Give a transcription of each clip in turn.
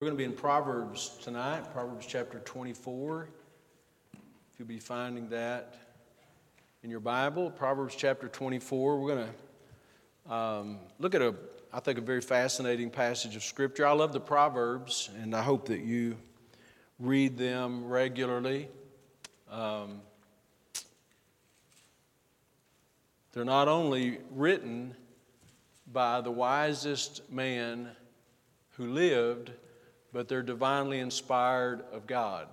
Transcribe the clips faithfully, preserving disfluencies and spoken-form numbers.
We're going to be in Proverbs tonight, Proverbs chapter twenty-four. If you'll be finding that in your Bible, Proverbs chapter twenty-four. We're going to um, look at, a, I think, a very fascinating passage of Scripture. I love the Proverbs, and I hope that you read them regularly. Um, they're not only written by the wisest man who lived, but they're divinely inspired of God.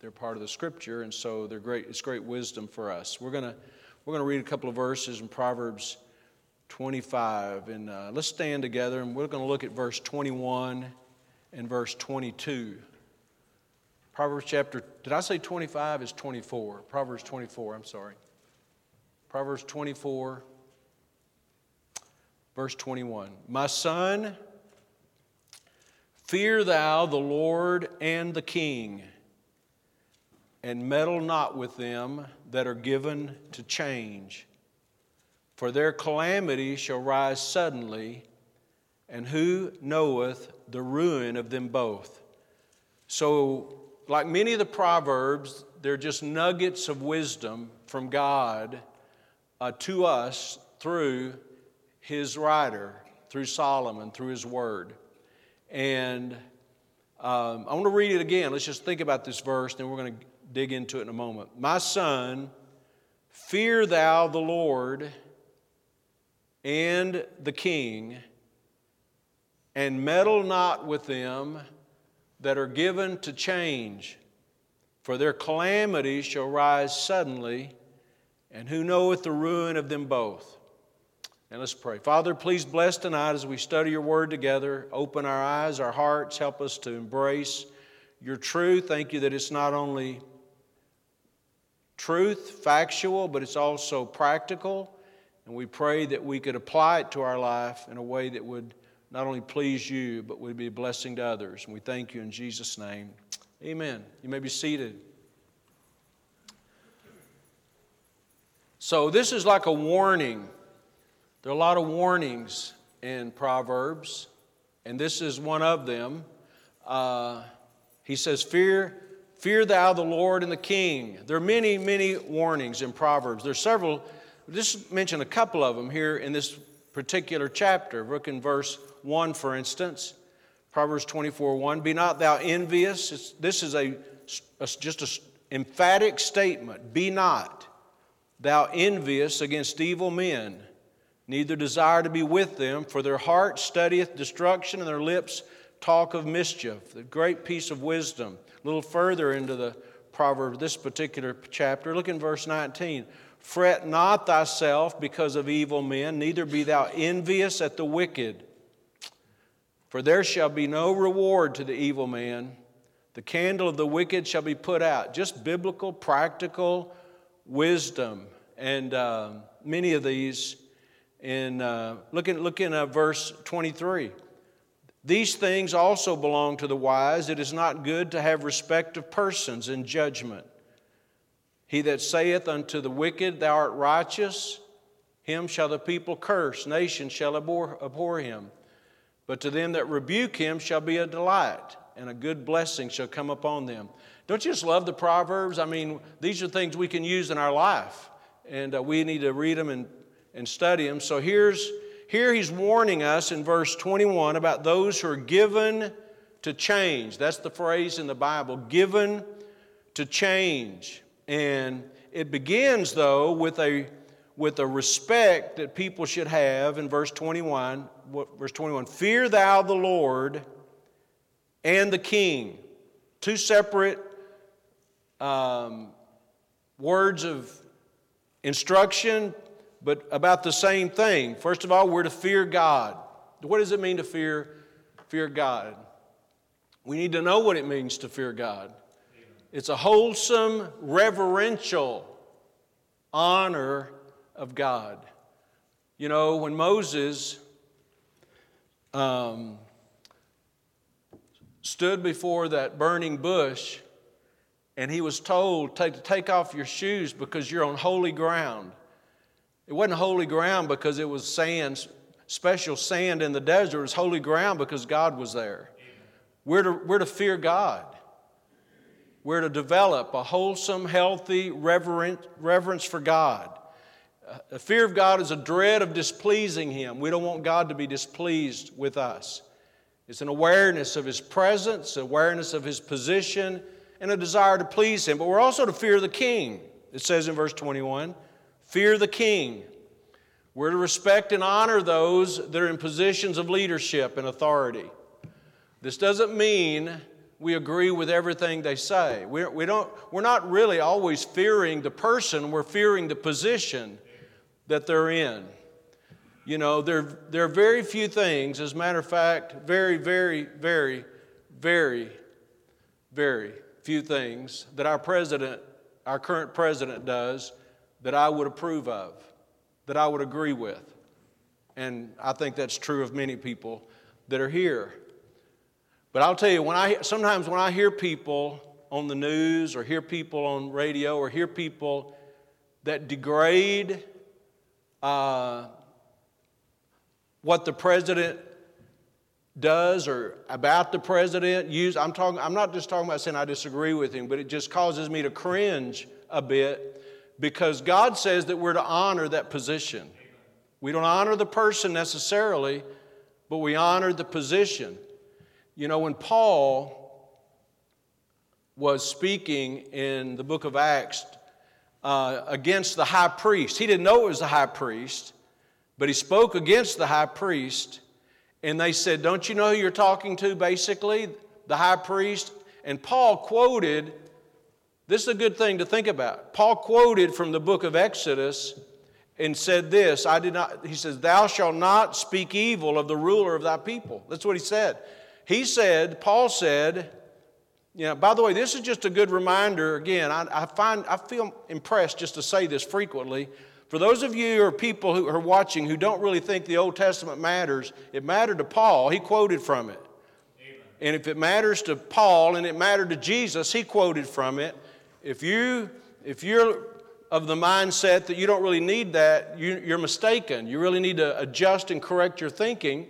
They're part of the Scripture, and so they're great. It's great wisdom for us. We're gonna we're gonna read a couple of verses in Proverbs twenty-five, and uh, let's stand together, and we're gonna look at verse twenty-one and verse twenty-two. Proverbs chapter. Did I say twenty-five? Is twenty-four? Proverbs twenty-four. I'm sorry. Proverbs twenty-four, verse twenty-one. My son, fear thou the Lord and the king, and meddle not with them that are given to change. For their calamity shall rise suddenly, and who knoweth the ruin of them both? So, like many of the Proverbs, they're just nuggets of wisdom from God uh, to us through his writer, through Solomon, through his word. And um, I want to read it again. Let's just think about this verse, then we're going to dig into it in a moment. My son, fear thou the Lord and the king, and meddle not with them that are given to change, for their calamity shall rise suddenly, and who knoweth the ruin of them both? And let's pray. Father, please bless tonight as we study your word together. Open our eyes, our hearts. Help us to embrace your truth. Thank you that it's not only truth, factual, but it's also practical. And we pray that we could apply it to our life in a way that would not only please you, but would be a blessing to others. And we thank you in Jesus' name. Amen. You may be seated. So this is like a warning. There are a lot of warnings in Proverbs, and this is one of them. Uh, he says, fear, fear thou the Lord and the king. There are many, many warnings in Proverbs. There are several. I'll just mention a couple of them here in this particular chapter. Look in verse one, for instance, Proverbs twenty-four one. Be not thou envious. It's, this is a, a just an emphatic statement. Be not thou envious against evil men, neither desire to be with them, for their heart studieth destruction, and their lips talk of mischief. The great piece of wisdom. A little further into the proverb, this particular chapter, look in verse nineteen. Fret not thyself because of evil men, neither be thou envious at the wicked. For there shall be no reward to the evil man. The candle of the wicked shall be put out. Just biblical, practical wisdom. And uh, many of these. And uh, look in, look in uh, verse twenty-three. These things also belong to the wise. It is not good to have respect of persons in judgment. He that saith unto the wicked, thou art righteous, him shall the people curse, nation shall abhor, abhor him. But to them that rebuke him shall be a delight, and a good blessing shall come upon them. Don't you just love the Proverbs? I mean, these are things we can use in our life, and uh, we need to read them and and study them. So here's, here he's warning us in verse twenty-one about those who are given to change. That's the phrase in the Bible, given to change. And it begins, though, with a, with a respect that people should have in verse twenty-one. Verse twenty-one, fear thou the Lord and the king. Two separate um, words of instruction, but about the same thing. First of all, we're to fear God. What does it mean to fear, fear God? We need to know what it means to fear God. It's a wholesome, reverential honor of God. You know, when Moses um, stood before that burning bush, and he was told, take, take off your shoes because you're on holy ground. It wasn't holy ground because it was sand, special sand in the desert. It was holy ground because God was there. We're to, we're to fear God. We're to develop a wholesome, healthy reverent, reverence for God. The fear of God is a dread of displeasing Him. We don't want God to be displeased with us. It's an awareness of His presence, awareness of His position, and a desire to please Him. But we're also to fear the King. It says in verse twenty-one, fear the King. We're to respect and honor those that are in positions of leadership and authority. This doesn't mean we agree with everything they say. We're, we don't, we're not really always fearing the person. We're fearing the position that they're in. You know, there, there are very few things, as a matter of fact, very, very, very, very, very few things that our president, our current president does that I would approve of, that I would agree with. And I think that's true of many people that are here. But I'll tell you, when I sometimes when I hear people on the news or hear people on radio or hear people that degrade uh, what the president does or about the president, use I'm talking I'm not just talking about saying I disagree with him, but it just causes me to cringe a bit because God says that we're to honor that position. We don't honor the person necessarily, but we honor the position. You know, when Paul was speaking in the book of Acts uh, against the high priest, he didn't know it was the high priest, but he spoke against the high priest, and they said, don't you know who you're talking to, basically? The high priest. And Paul quoted, this is a good thing to think about, Paul quoted from the book of Exodus and said this, I did not, he says, thou shalt not speak evil of the ruler of thy people. That's what he said. He said, Paul said, you know, by the way, this is just a good reminder. Again, I, I find I feel impressed just to say this frequently. For those of you or people who are watching who don't really think the Old Testament matters, it mattered to Paul. He quoted from it. Amen. And if it matters to Paul and it mattered to Jesus, he quoted from it. If, you, if you're of the mindset that you don't really need that, you, you're mistaken. You really need to adjust and correct your thinking.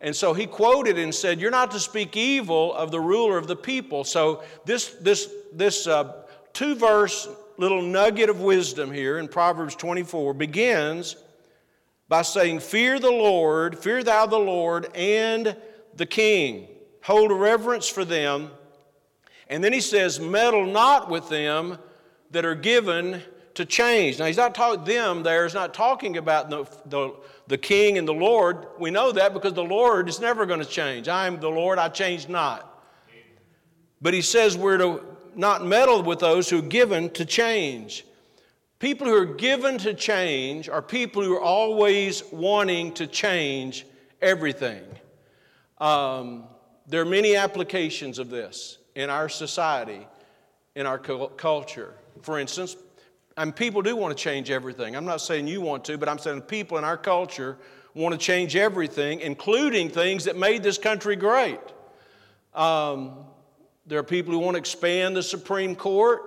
And so he quoted and said, you're not to speak evil of the ruler of the people. So this this this uh, two-verse little nugget of wisdom here in Proverbs twenty-four begins by saying, fear the Lord, fear thou the Lord and the King. Hold reverence for them. And then he says, meddle not with them that are given to change. Now he's not talking them there, he's not talking about the, the the King and the Lord. We know that because the Lord is never going to change. I am the Lord, I change not. But he says we're to not meddle with those who are given to change. People who are given to change are people who are always wanting to change everything. Um, there are many applications of this in our society, in our culture. For instance, and people do want to change everything. I'm not saying you want to, but I'm saying people in our culture want to change everything, including things that made this country great. Um, there are people who want to expand the Supreme Court.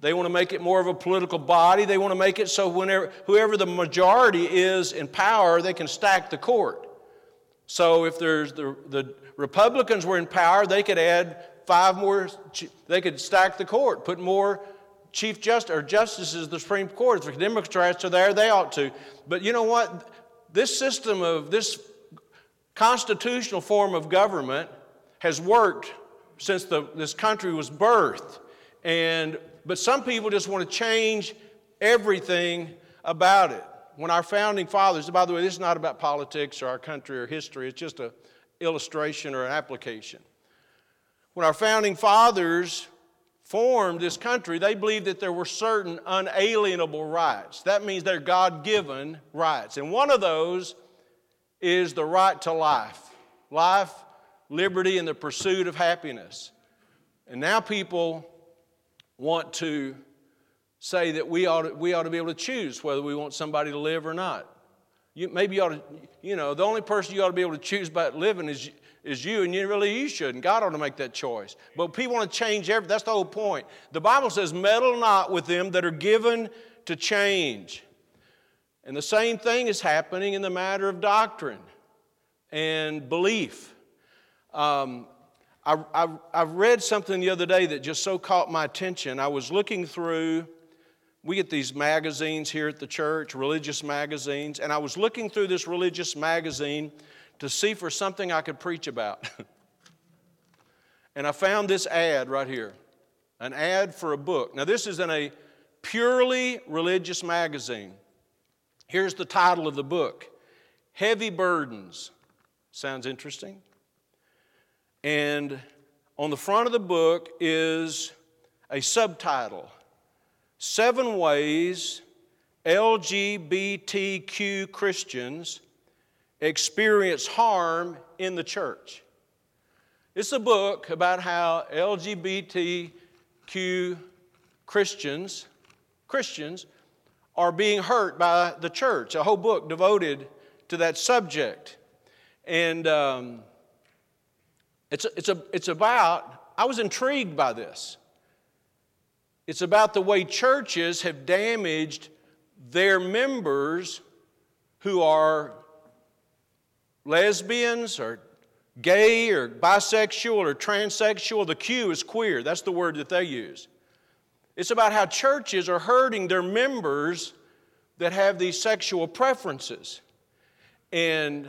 They want to make it more of a political body. They want to make it so whenever whoever the majority is in power, they can stack the court. So if there's the, the Republicans were in power, they could add five more, they could stack the court, put more Chief Justice or Justices of the Supreme Court. If the Democrats are there, they ought to. But you know what? This system of this constitutional form of government has worked since the, this country was birthed. And but some people just want to change everything about it. When our founding fathers, by the way, this is not about politics or our country or history. It's just an illustration or an application. When our founding fathers formed this country, they believed that there were certain unalienable rights. That means they're God-given rights. And one of those is the right to life. Life, liberty, and the pursuit of happiness. And now people want to say that we ought to, we ought to be able to choose whether we want somebody to live or not. You, maybe you ought to, you know, the only person you ought to be able to choose about living is is you, and you really you shouldn't. God ought to make that choice. But people want to change everything. That's the whole point. The Bible says, meddle not with them that are given to change. And the same thing is happening in the matter of doctrine and belief. Um, I, I, I read something the other day that just so caught my attention. I was looking through, we get these magazines here at the church, religious magazines, and I was looking through this religious magazine to see for something I could preach about. And I found this ad right here, an ad for a book. Now, this is in a purely religious magazine. Here's the title of the book, Heavy Burdens. Sounds interesting. And on the front of the book is a subtitle, Seven Ways L G B T Q Christians Experience Harm in the Church. It's a book about how L G B T Q Christians, Christians are being hurt by the church, a whole book devoted to that subject. And um, it's, it's, a, it's about, I was intrigued by this. It's about the way churches have damaged their members who are lesbians or gay or bisexual or transsexual. The Q is queer. That's the word that they use. It's about how churches are hurting their members that have these sexual preferences. And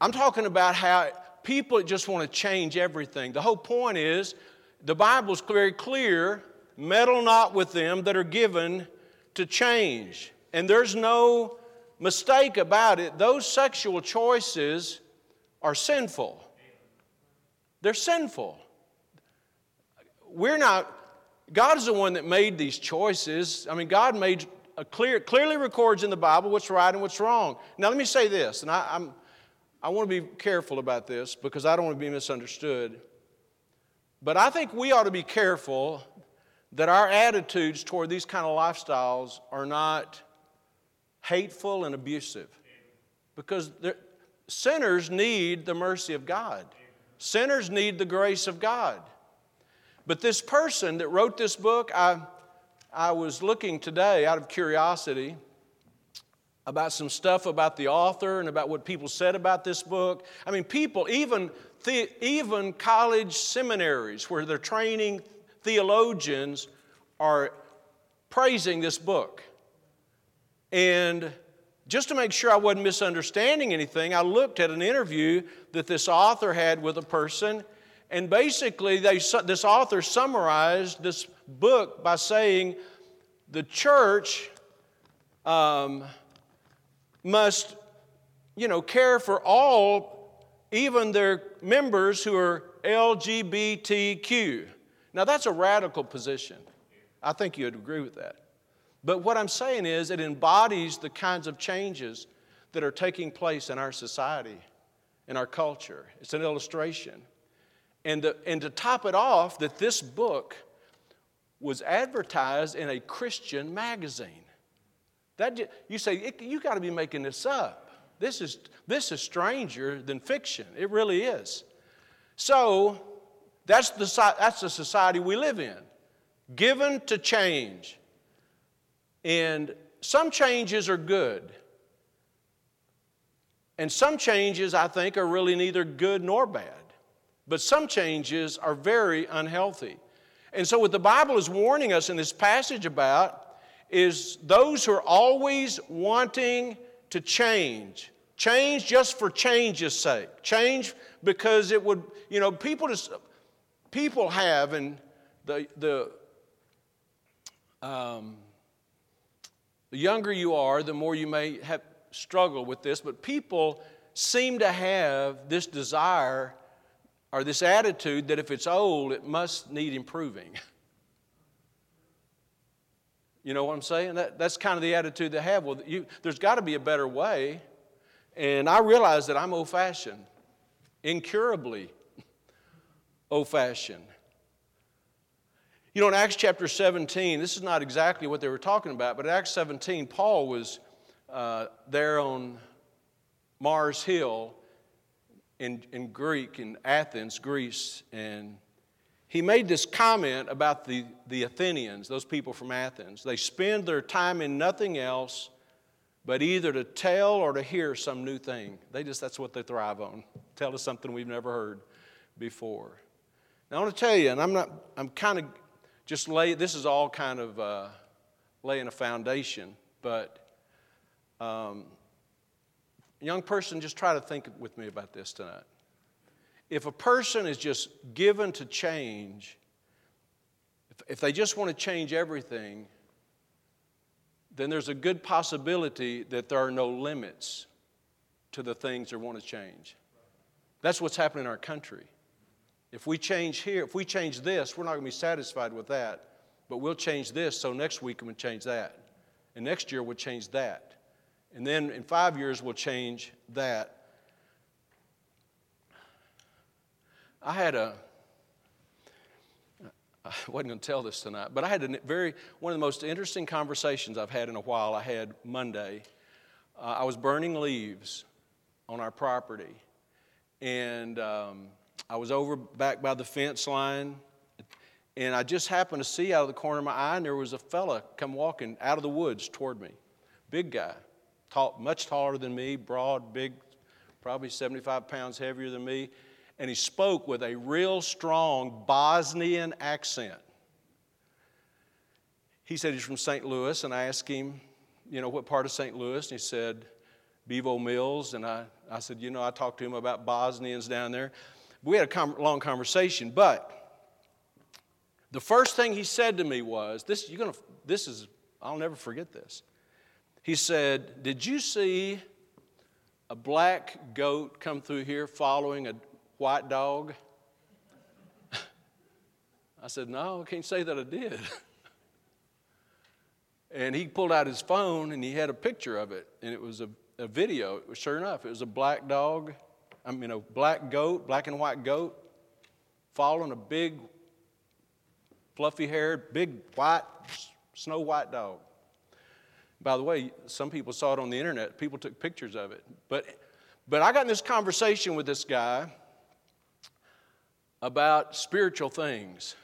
I'm talking about how people just want to change everything. The whole point is, the Bible's very clear, meddle not with them that are given to change. And there's no mistake about it. Those sexual choices are sinful. They're sinful. We're not, God is the one that made these choices. I mean, God made a clear, clearly records in the Bible what's right and what's wrong. Now, let me say this, and I, I'm, I want to be careful about this because I don't want to be misunderstood. But I think we ought to be careful that our attitudes toward these kind of lifestyles are not hateful and abusive, because sinners need the mercy of God. Sinners need the grace of God. But this person that wrote this book, I, I was looking today out of curiosity about some stuff about the author and about what people said about this book. I mean, people, even the, even college seminaries where they're training theologians are praising this book. And just to make sure I wasn't misunderstanding anything, I looked at an interview that this author had with a person, and basically they, this author summarized this book by saying the church um, must, you know, care for all, even their members who are L G B T Q. Now, that's a radical position. I think you'd agree with that. But what I'm saying is it embodies the kinds of changes that are taking place in our society, in our culture. It's an illustration. And, the, and to top it off, that this book was advertised in a Christian magazine. That, you say, you got to be making this up. This is this is stranger than fiction. It really is. So that's the that's the society we live in, given to change. And some changes are good. And some changes, I think, are really neither good nor bad. But some changes are very unhealthy. And so what the Bible is warning us in this passage about is those who are always wanting to change. Change just for change's sake. Change because it would, you know, people just, people have, and the, the, um, the younger you are, the more you may have struggle with this, but people seem to have this desire or this attitude that if it's old, it must need improving. You know what I'm saying? That, that's kind of the attitude they have. Well, you, there's got to be a better way. And I realize that I'm old-fashioned, incurably old-fashioned. You know, in Acts chapter seventeen, this is not exactly what they were talking about, but in Acts seventeen, Paul was uh, there on Mars Hill in, in Greek, in Athens, Greece, and he made this comment about the, the Athenians, those people from Athens. They spend their time in nothing else but either to tell or to hear some new thing. They just, that's what they thrive on. Tell us something we've never heard. before. Now I want to tell you, and I'm not, I'm kind of just lay. This is all kind of uh, laying a foundation, but um, young person, just try to think with me about this tonight. If a person is just given to change, if, if they just want to change everything, then there's a good possibility that there are no limits to the things they want to change. That's what's happening in our country. If we change here, if we change this, we're not going to be satisfied with that, but we'll change this, so next week we'll change that. And next year we'll change that. And then in five years we'll change that. I had a, I wasn't going to tell this tonight, but I had a very, one of the most interesting conversations I've had in a while. I had Monday. Uh, I was burning leaves on our property. And um, I was over back by the fence line. And I just happened to see out of the corner of my eye, and there was a fella come walking out of the woods toward me. Big guy, tall, much taller than me, broad, big, probably seventy-five pounds heavier than me. And he spoke with a real strong Bosnian accent. He said he's from Saint Louis, and I asked him, you know, what part of Saint Louis? And he said, Bevo Mills. And I, I said, you know, I talked to him about Bosnians down there. We had a com- long conversation, but the first thing he said to me was, "This you're gonna. This is. I'll never forget this." He said, "Did you see a black goat come through here following a white dog?" I said, "No, I can't say that I did." And he pulled out his phone and he had a picture of it, and it was a, a video. It was, sure enough, it was a black dog. I mean, a black goat, black and white goat, following a big, fluffy-haired, big white, snow white dog. By the way, some people saw it on the internet. People took pictures of it, but. But I got in this conversation with this guy about spiritual things.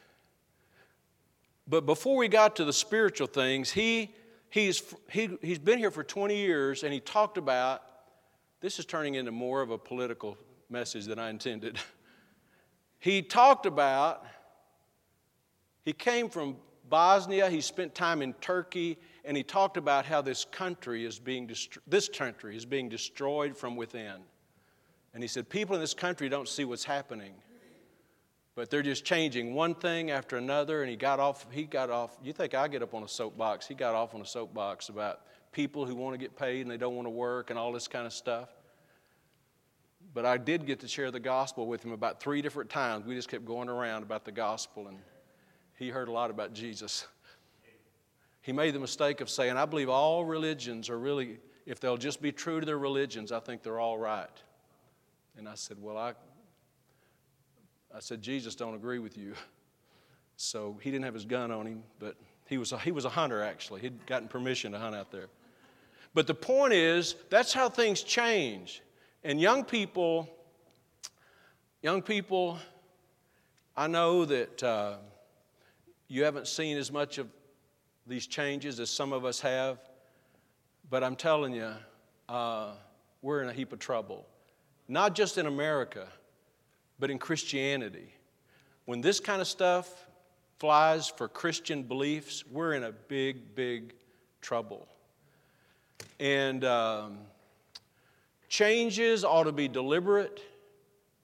But before we got to the spiritual things, he, he's, he, he's been here for twenty years, and he talked about, this is turning into more of a political message than I intended. He talked about, he came from Bosnia, he spent time in Turkey, and he talked about how this country is being dest- this country is being destroyed from within. And he said, people in this country don't see what's happening, but they're just changing one thing after another. And he got off, he got off, you think I get up on a soapbox, he got off on a soapbox about people who want to get paid and they don't want to work and all this kind of stuff. But I did get to share the gospel with him about three different times. We just kept going around about the gospel, and he heard a lot about Jesus. He made the mistake of saying, I believe all religions are really, if they'll just be true to their religions, I think they're all right. And I said, well, I I said, Jesus don't agree with you. So he didn't have his gun on him, but he was a, he was a hunter, actually. He'd gotten permission to hunt out there. But the point is, that's how things change. And young people, young people, I know that uh, you haven't seen as much of these changes as some of us have, but I'm telling you, uh, we're in a heap of trouble. Not just in America, but in Christianity. When this kind of stuff flies for Christian beliefs, we're in a big, big trouble. And um, changes ought to be deliberate.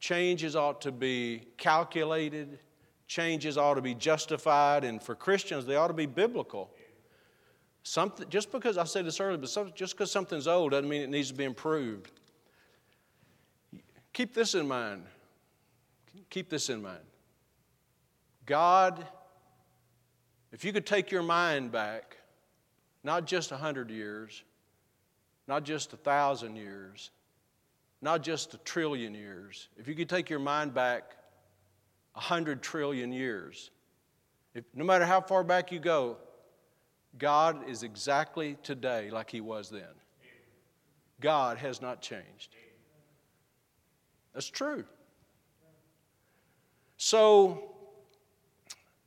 Changes ought to be calculated. Changes ought to be justified, and for Christians, they ought to be biblical. Something, just because, I said this earlier, but some, just because something's old doesn't mean it needs to be improved. Keep this in mind. Keep this in mind. God, if you could take your mind back, not just one hundred years, not just one thousand years, not just a trillion years, if you could take your mind back A hundred trillion years. If, no matter how far back you go, God is exactly today like He was then. God has not changed. That's true. So,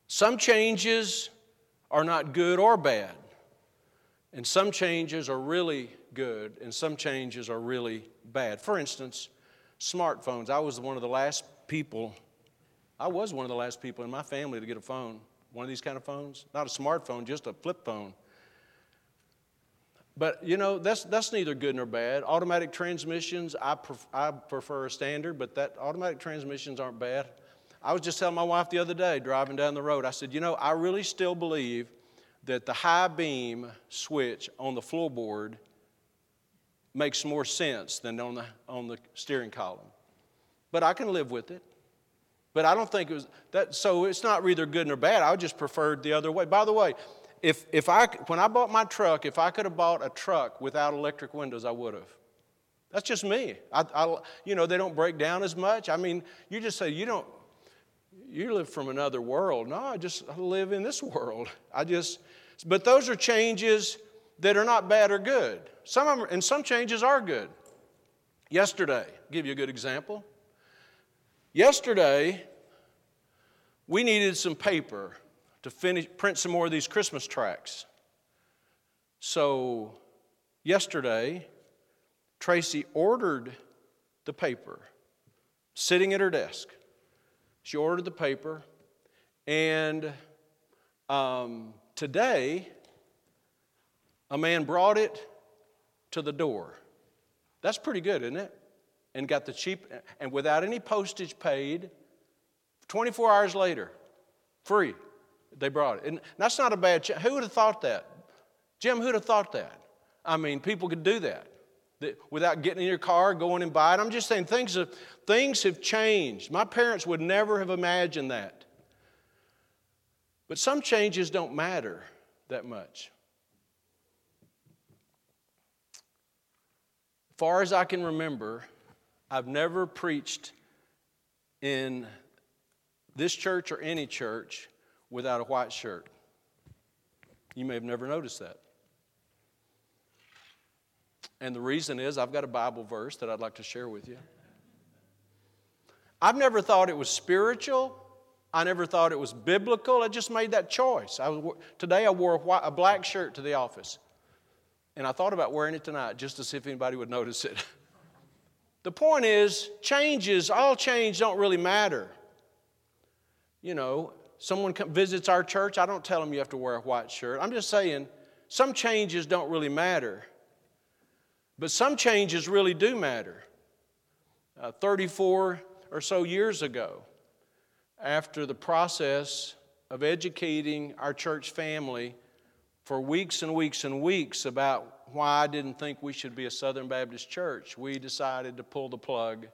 some changes are not good or bad, and some changes are really good, and some changes are really bad. For instance, smartphones. I was one of the last people I was one of the last people in my family to get a phone, one of these kind of phones. Not a smartphone, just a flip phone. But, you know, that's that's neither good nor bad. Automatic transmissions, I, pref- I prefer a standard, but that automatic transmissions aren't bad. I was just telling my wife the other day, driving down the road, I said, you know, I really still believe that the high beam switch on the floorboard makes more sense than on the on the steering column. But I can live with it. But I don't think it was that, so it's not either good nor bad. I just preferred the other way. By the way, If if I when I bought my truck, if I could have bought a truck without electric windows, I would have. That's just me. I, I you know they don't break down as much. I mean, you just say you don't. You live from another world. No, I just I live in this world. I just. But those are changes that are not bad or good. Some of them, and some changes are good. Yesterday, I'll give you a good example. Yesterday, we needed some paper to finish, print some more of these Christmas tracts. So yesterday, Tracy ordered the paper, sitting at her desk. She ordered the paper, and um, today, a man brought it to the door. That's pretty good, isn't it? And got the cheap, and without any postage paid, twenty-four hours later, free. They brought it. And that's not a bad chance. Who would have thought that? Jim, who would have thought that? I mean, people could do that, that without getting in your car, going and buy it. I'm just saying things have, things have changed. My parents would never have imagined that. But some changes don't matter that much. Far as I can remember, I've never preached in this church or any church without a white shirt. You may have never noticed that. And the reason is I've got a Bible verse that I'd like to share with you. I've never thought it was spiritual. I never thought it was biblical. I just made that choice. I was, today I wore a, white, a black shirt to the office. And I thought about wearing it tonight just to see if anybody would notice it. The point is, changes, all change don't really matter. You know, someone visits our church, I don't tell them you have to wear a white shirt. I'm just saying some changes don't really matter. But some changes really do matter. Uh, thirty-four or so years ago, after the process of educating our church family for weeks and weeks and weeks about why I didn't think we should be a Southern Baptist church, we decided to pull the plug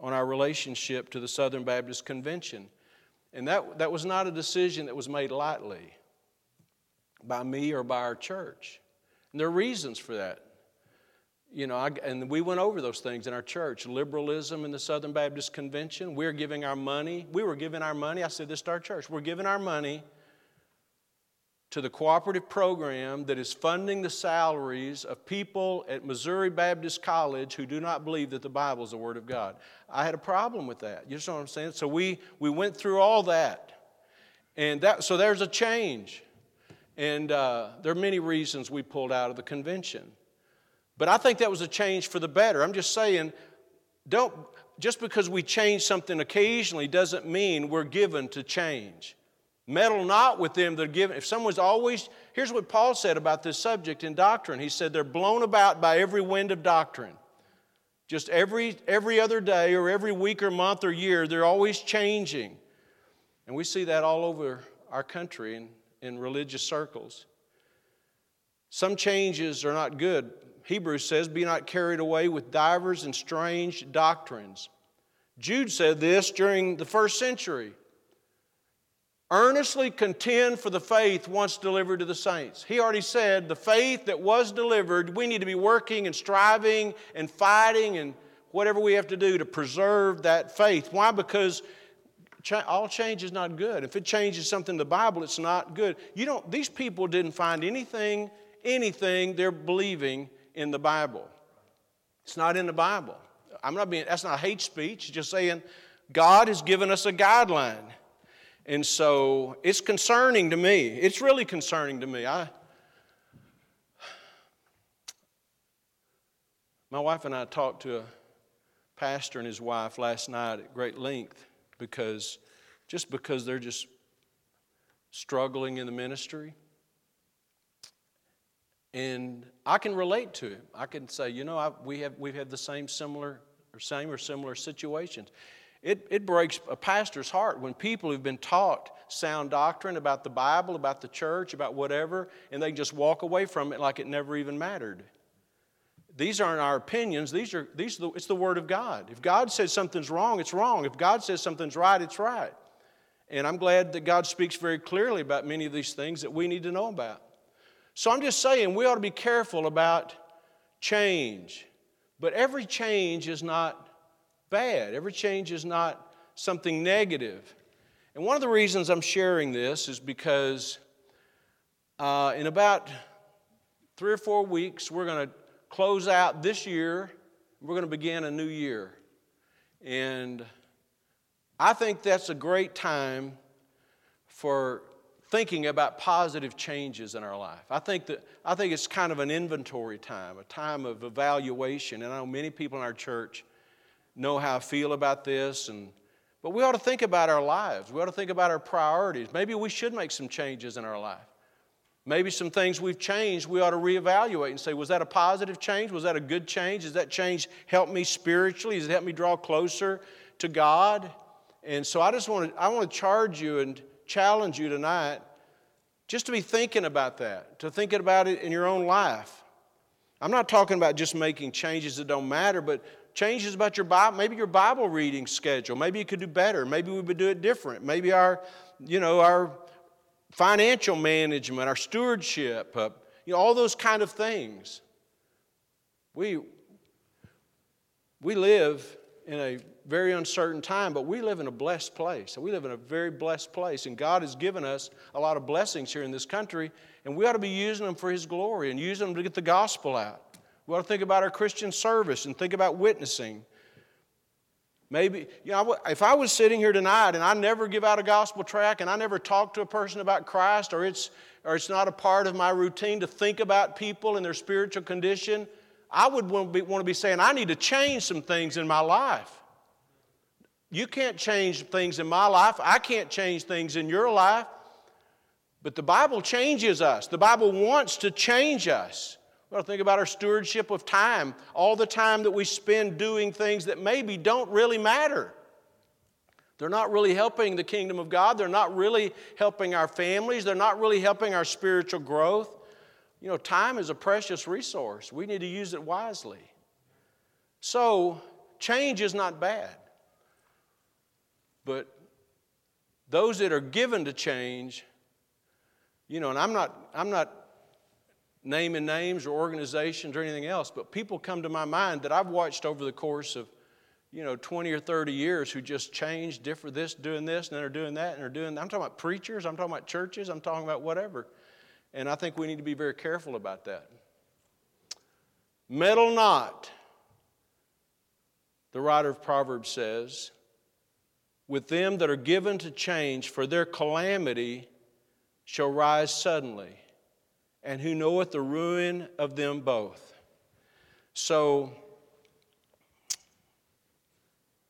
on our relationship to the Southern Baptist Convention. And that, that was not a decision that was made lightly by me or by our church. And there are reasons for that. You know, I, and we went over those things in our church. Liberalism in the Southern Baptist Convention. We're giving our money. We were giving our money. I said this to our church. We're giving our money to the cooperative program that is funding the salaries of people at Missouri Baptist College who do not believe that the Bible is the Word of God. I had a problem with that. You know what I'm saying? So we, we went through all that. And that, so there's a change. And uh, there are many reasons we pulled out of the convention. But I think that was a change for the better. I'm just saying, don't just because we change something occasionally doesn't mean we're given to change. Meddle not with them that are given. If someone's always, here's what Paul said about this subject in doctrine. He said they're blown about by every wind of doctrine. Just every every other day or every week or month or year, they're always changing. And we see that all over our country in, in religious circles. Some changes are not good. Hebrews says, be not carried away with divers and strange doctrines. Jude said this during the first century. Earnestly contend for the faith once delivered to the saints. He already said the faith that was delivered, we need to be working and striving and fighting and whatever we have to do to preserve that faith. Why? Because all change is not good. If it changes something in the Bible, it's not good. You don't, these people didn't find anything, anything they're believing in the Bible. It's not in the Bible. I'm not being, that's not hate speech, just saying God has given us a guideline. And so it's concerning to me. It's really concerning to me. I, my wife and I talked to a pastor and his wife last night at great length because just because they're just struggling in the ministry. And I can relate to him. I can say, you know, I, we have we've had the same similar or same or similar situations. It it breaks a pastor's heart when people who've been taught sound doctrine about the Bible, about the church, about whatever, and they just walk away from it like it never even mattered. These aren't our opinions. These are these are the, it's the Word of God. If God says something's wrong, it's wrong. If God says something's right, it's right. And I'm glad that God speaks very clearly about many of these things that we need to know about. So I'm just saying we ought to be careful about change. But every change is not bad. Every change is not something negative. And one of the reasons I'm sharing this is because uh, in about three or four weeks, we're going to close out this year. We're going to begin a new year. And I think that's a great time for thinking about positive changes in our life. I think that I think it's kind of an inventory time, a time of evaluation. And I know many people in our church know how I feel about this. And but we ought to think about our lives. We ought to think about our priorities. Maybe we should make some changes in our life. Maybe some things we've changed, we ought to reevaluate and say, was that a positive change? Was that a good change? Does that change help me spiritually? Does it help me draw closer to God? And so I just want to I want to charge you and challenge you tonight just to be thinking about that, to think about it in your own life. I'm not talking about just making changes that don't matter, but changes about your Bible, maybe your Bible reading schedule. Maybe you could do better. Maybe we would do it different. Maybe our, you know, our financial management, our stewardship, uh, you know, all those kind of things. We, we live in a very uncertain time, but we live in a blessed place. We live in a very blessed place, and God has given us a lot of blessings here in this country, and we ought to be using them for His glory and using them to get the gospel out. We ought to think about our Christian service and think about witnessing. Maybe, you know, if I was sitting here tonight and I never give out a gospel tract and I never talk to a person about Christ, or it's or it's not a part of my routine to think about people and their spiritual condition, I would want to be, want to be saying, I need to change some things in my life. You can't change things in my life. I can't change things in your life. But the Bible changes us. The Bible wants to change us. We ought to think about our stewardship of time, all the time that we spend doing things that maybe don't really matter. They're not really helping the kingdom of God. They're not really helping our families. They're not really helping our spiritual growth. You know, time is a precious resource. We need to use it wisely. So, change is not bad. But those that are given to change, you know, and I'm not, I'm not, naming names or organizations or anything else, but people come to my mind that I've watched over the course of, you know, twenty or thirty years who just changed, different, this, doing this, and then are doing that, and are doing that. I'm talking about preachers, I'm talking about churches, I'm talking about whatever. And I think we need to be very careful about that. Meddle not, the writer of Proverbs says, with them that are given to change, for their calamity shall rise suddenly. And who knoweth the ruin of them both. So,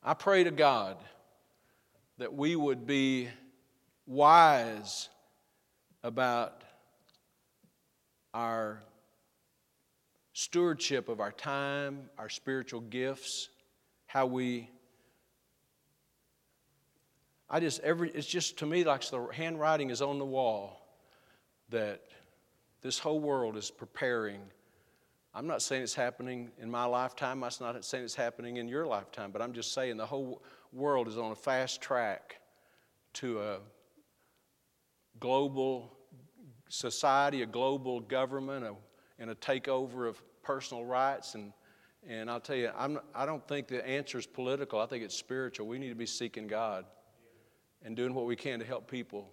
I pray to God that we would be wise about our stewardship of our time, our spiritual gifts, how we, I just, every, it's just to me like the handwriting is on the wall that this whole world is preparing. I'm not saying it's happening in my lifetime. I'm not saying it's happening in your lifetime. But I'm just saying the whole world is on a fast track to a global society, a global government, a, and a takeover of personal rights. And and I'll tell you, I'm, I don't think the answer is political. I think it's spiritual. We need to be seeking God and doing what we can to help people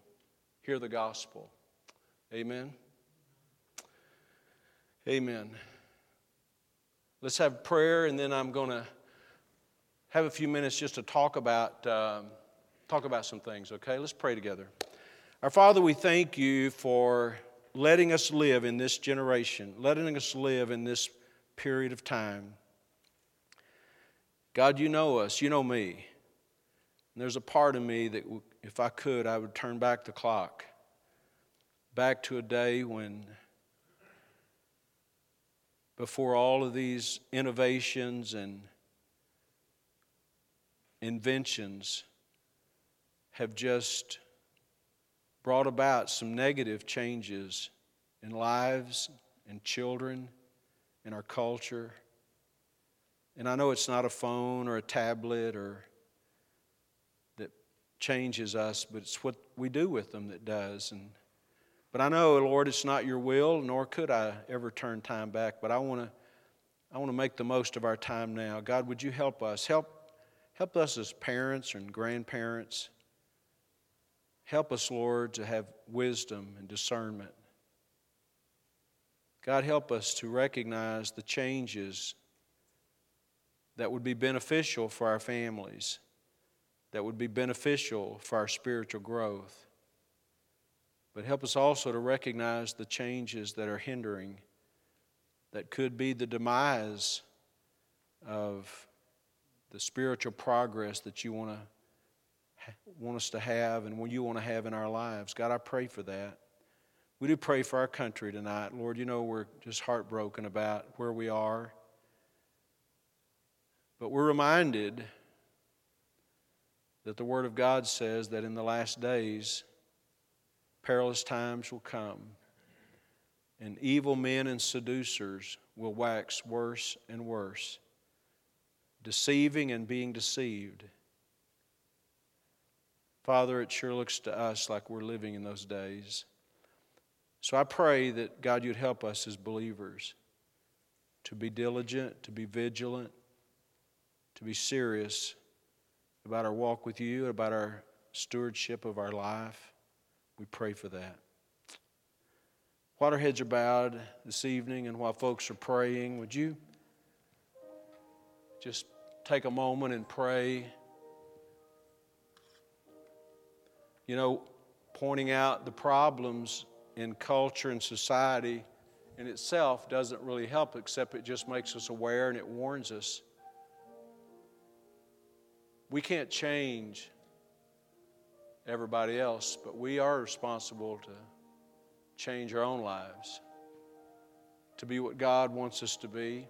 hear the gospel. Amen. Amen. Let's have prayer, and then I'm going to have a few minutes just to talk about um, talk about some things, okay? Let's pray together. Our Father, we thank You for letting us live in this generation, letting us live in this period of time. God, You know us. You know me. And there's a part of me that if I could, I would turn back the clock, back to a day when, before all of these innovations and inventions have just brought about some negative changes in lives and children, in our culture. And I know it's not a phone or a tablet or that changes us, but it's what we do with them that does. And but I know, Lord, it's not your will, nor could I ever turn time back. But I want to I want to make the most of our time now. God, would you help us? Help help us as parents and grandparents. Help us, Lord, to have wisdom and discernment. God, help us to recognize the changes that would be beneficial for our families, that would be beneficial for our spiritual growth. But help us also to recognize the changes that are hindering, that could be the demise of the spiritual progress that you want to want us to have and what you want to have in our lives. God, I pray for that. We do pray for our country tonight. Lord, you know we're just heartbroken about where we are. But we're reminded that the Word of God says that in the last days, perilous times will come, and evil men and seducers will wax worse and worse, deceiving and being deceived. Father, it sure looks to us like we're living in those days. So I pray that, God, you'd help us as believers to be diligent, to be vigilant, to be serious about our walk with you, about our stewardship of our life. We pray for that. While our heads are bowed this evening and while folks are praying, would you just take a moment and pray? You know, pointing out the problems in culture and society in itself doesn't really help, except it just makes us aware and it warns us. We can't change everybody else, but we are responsible to change our own lives, to be what God wants us to be.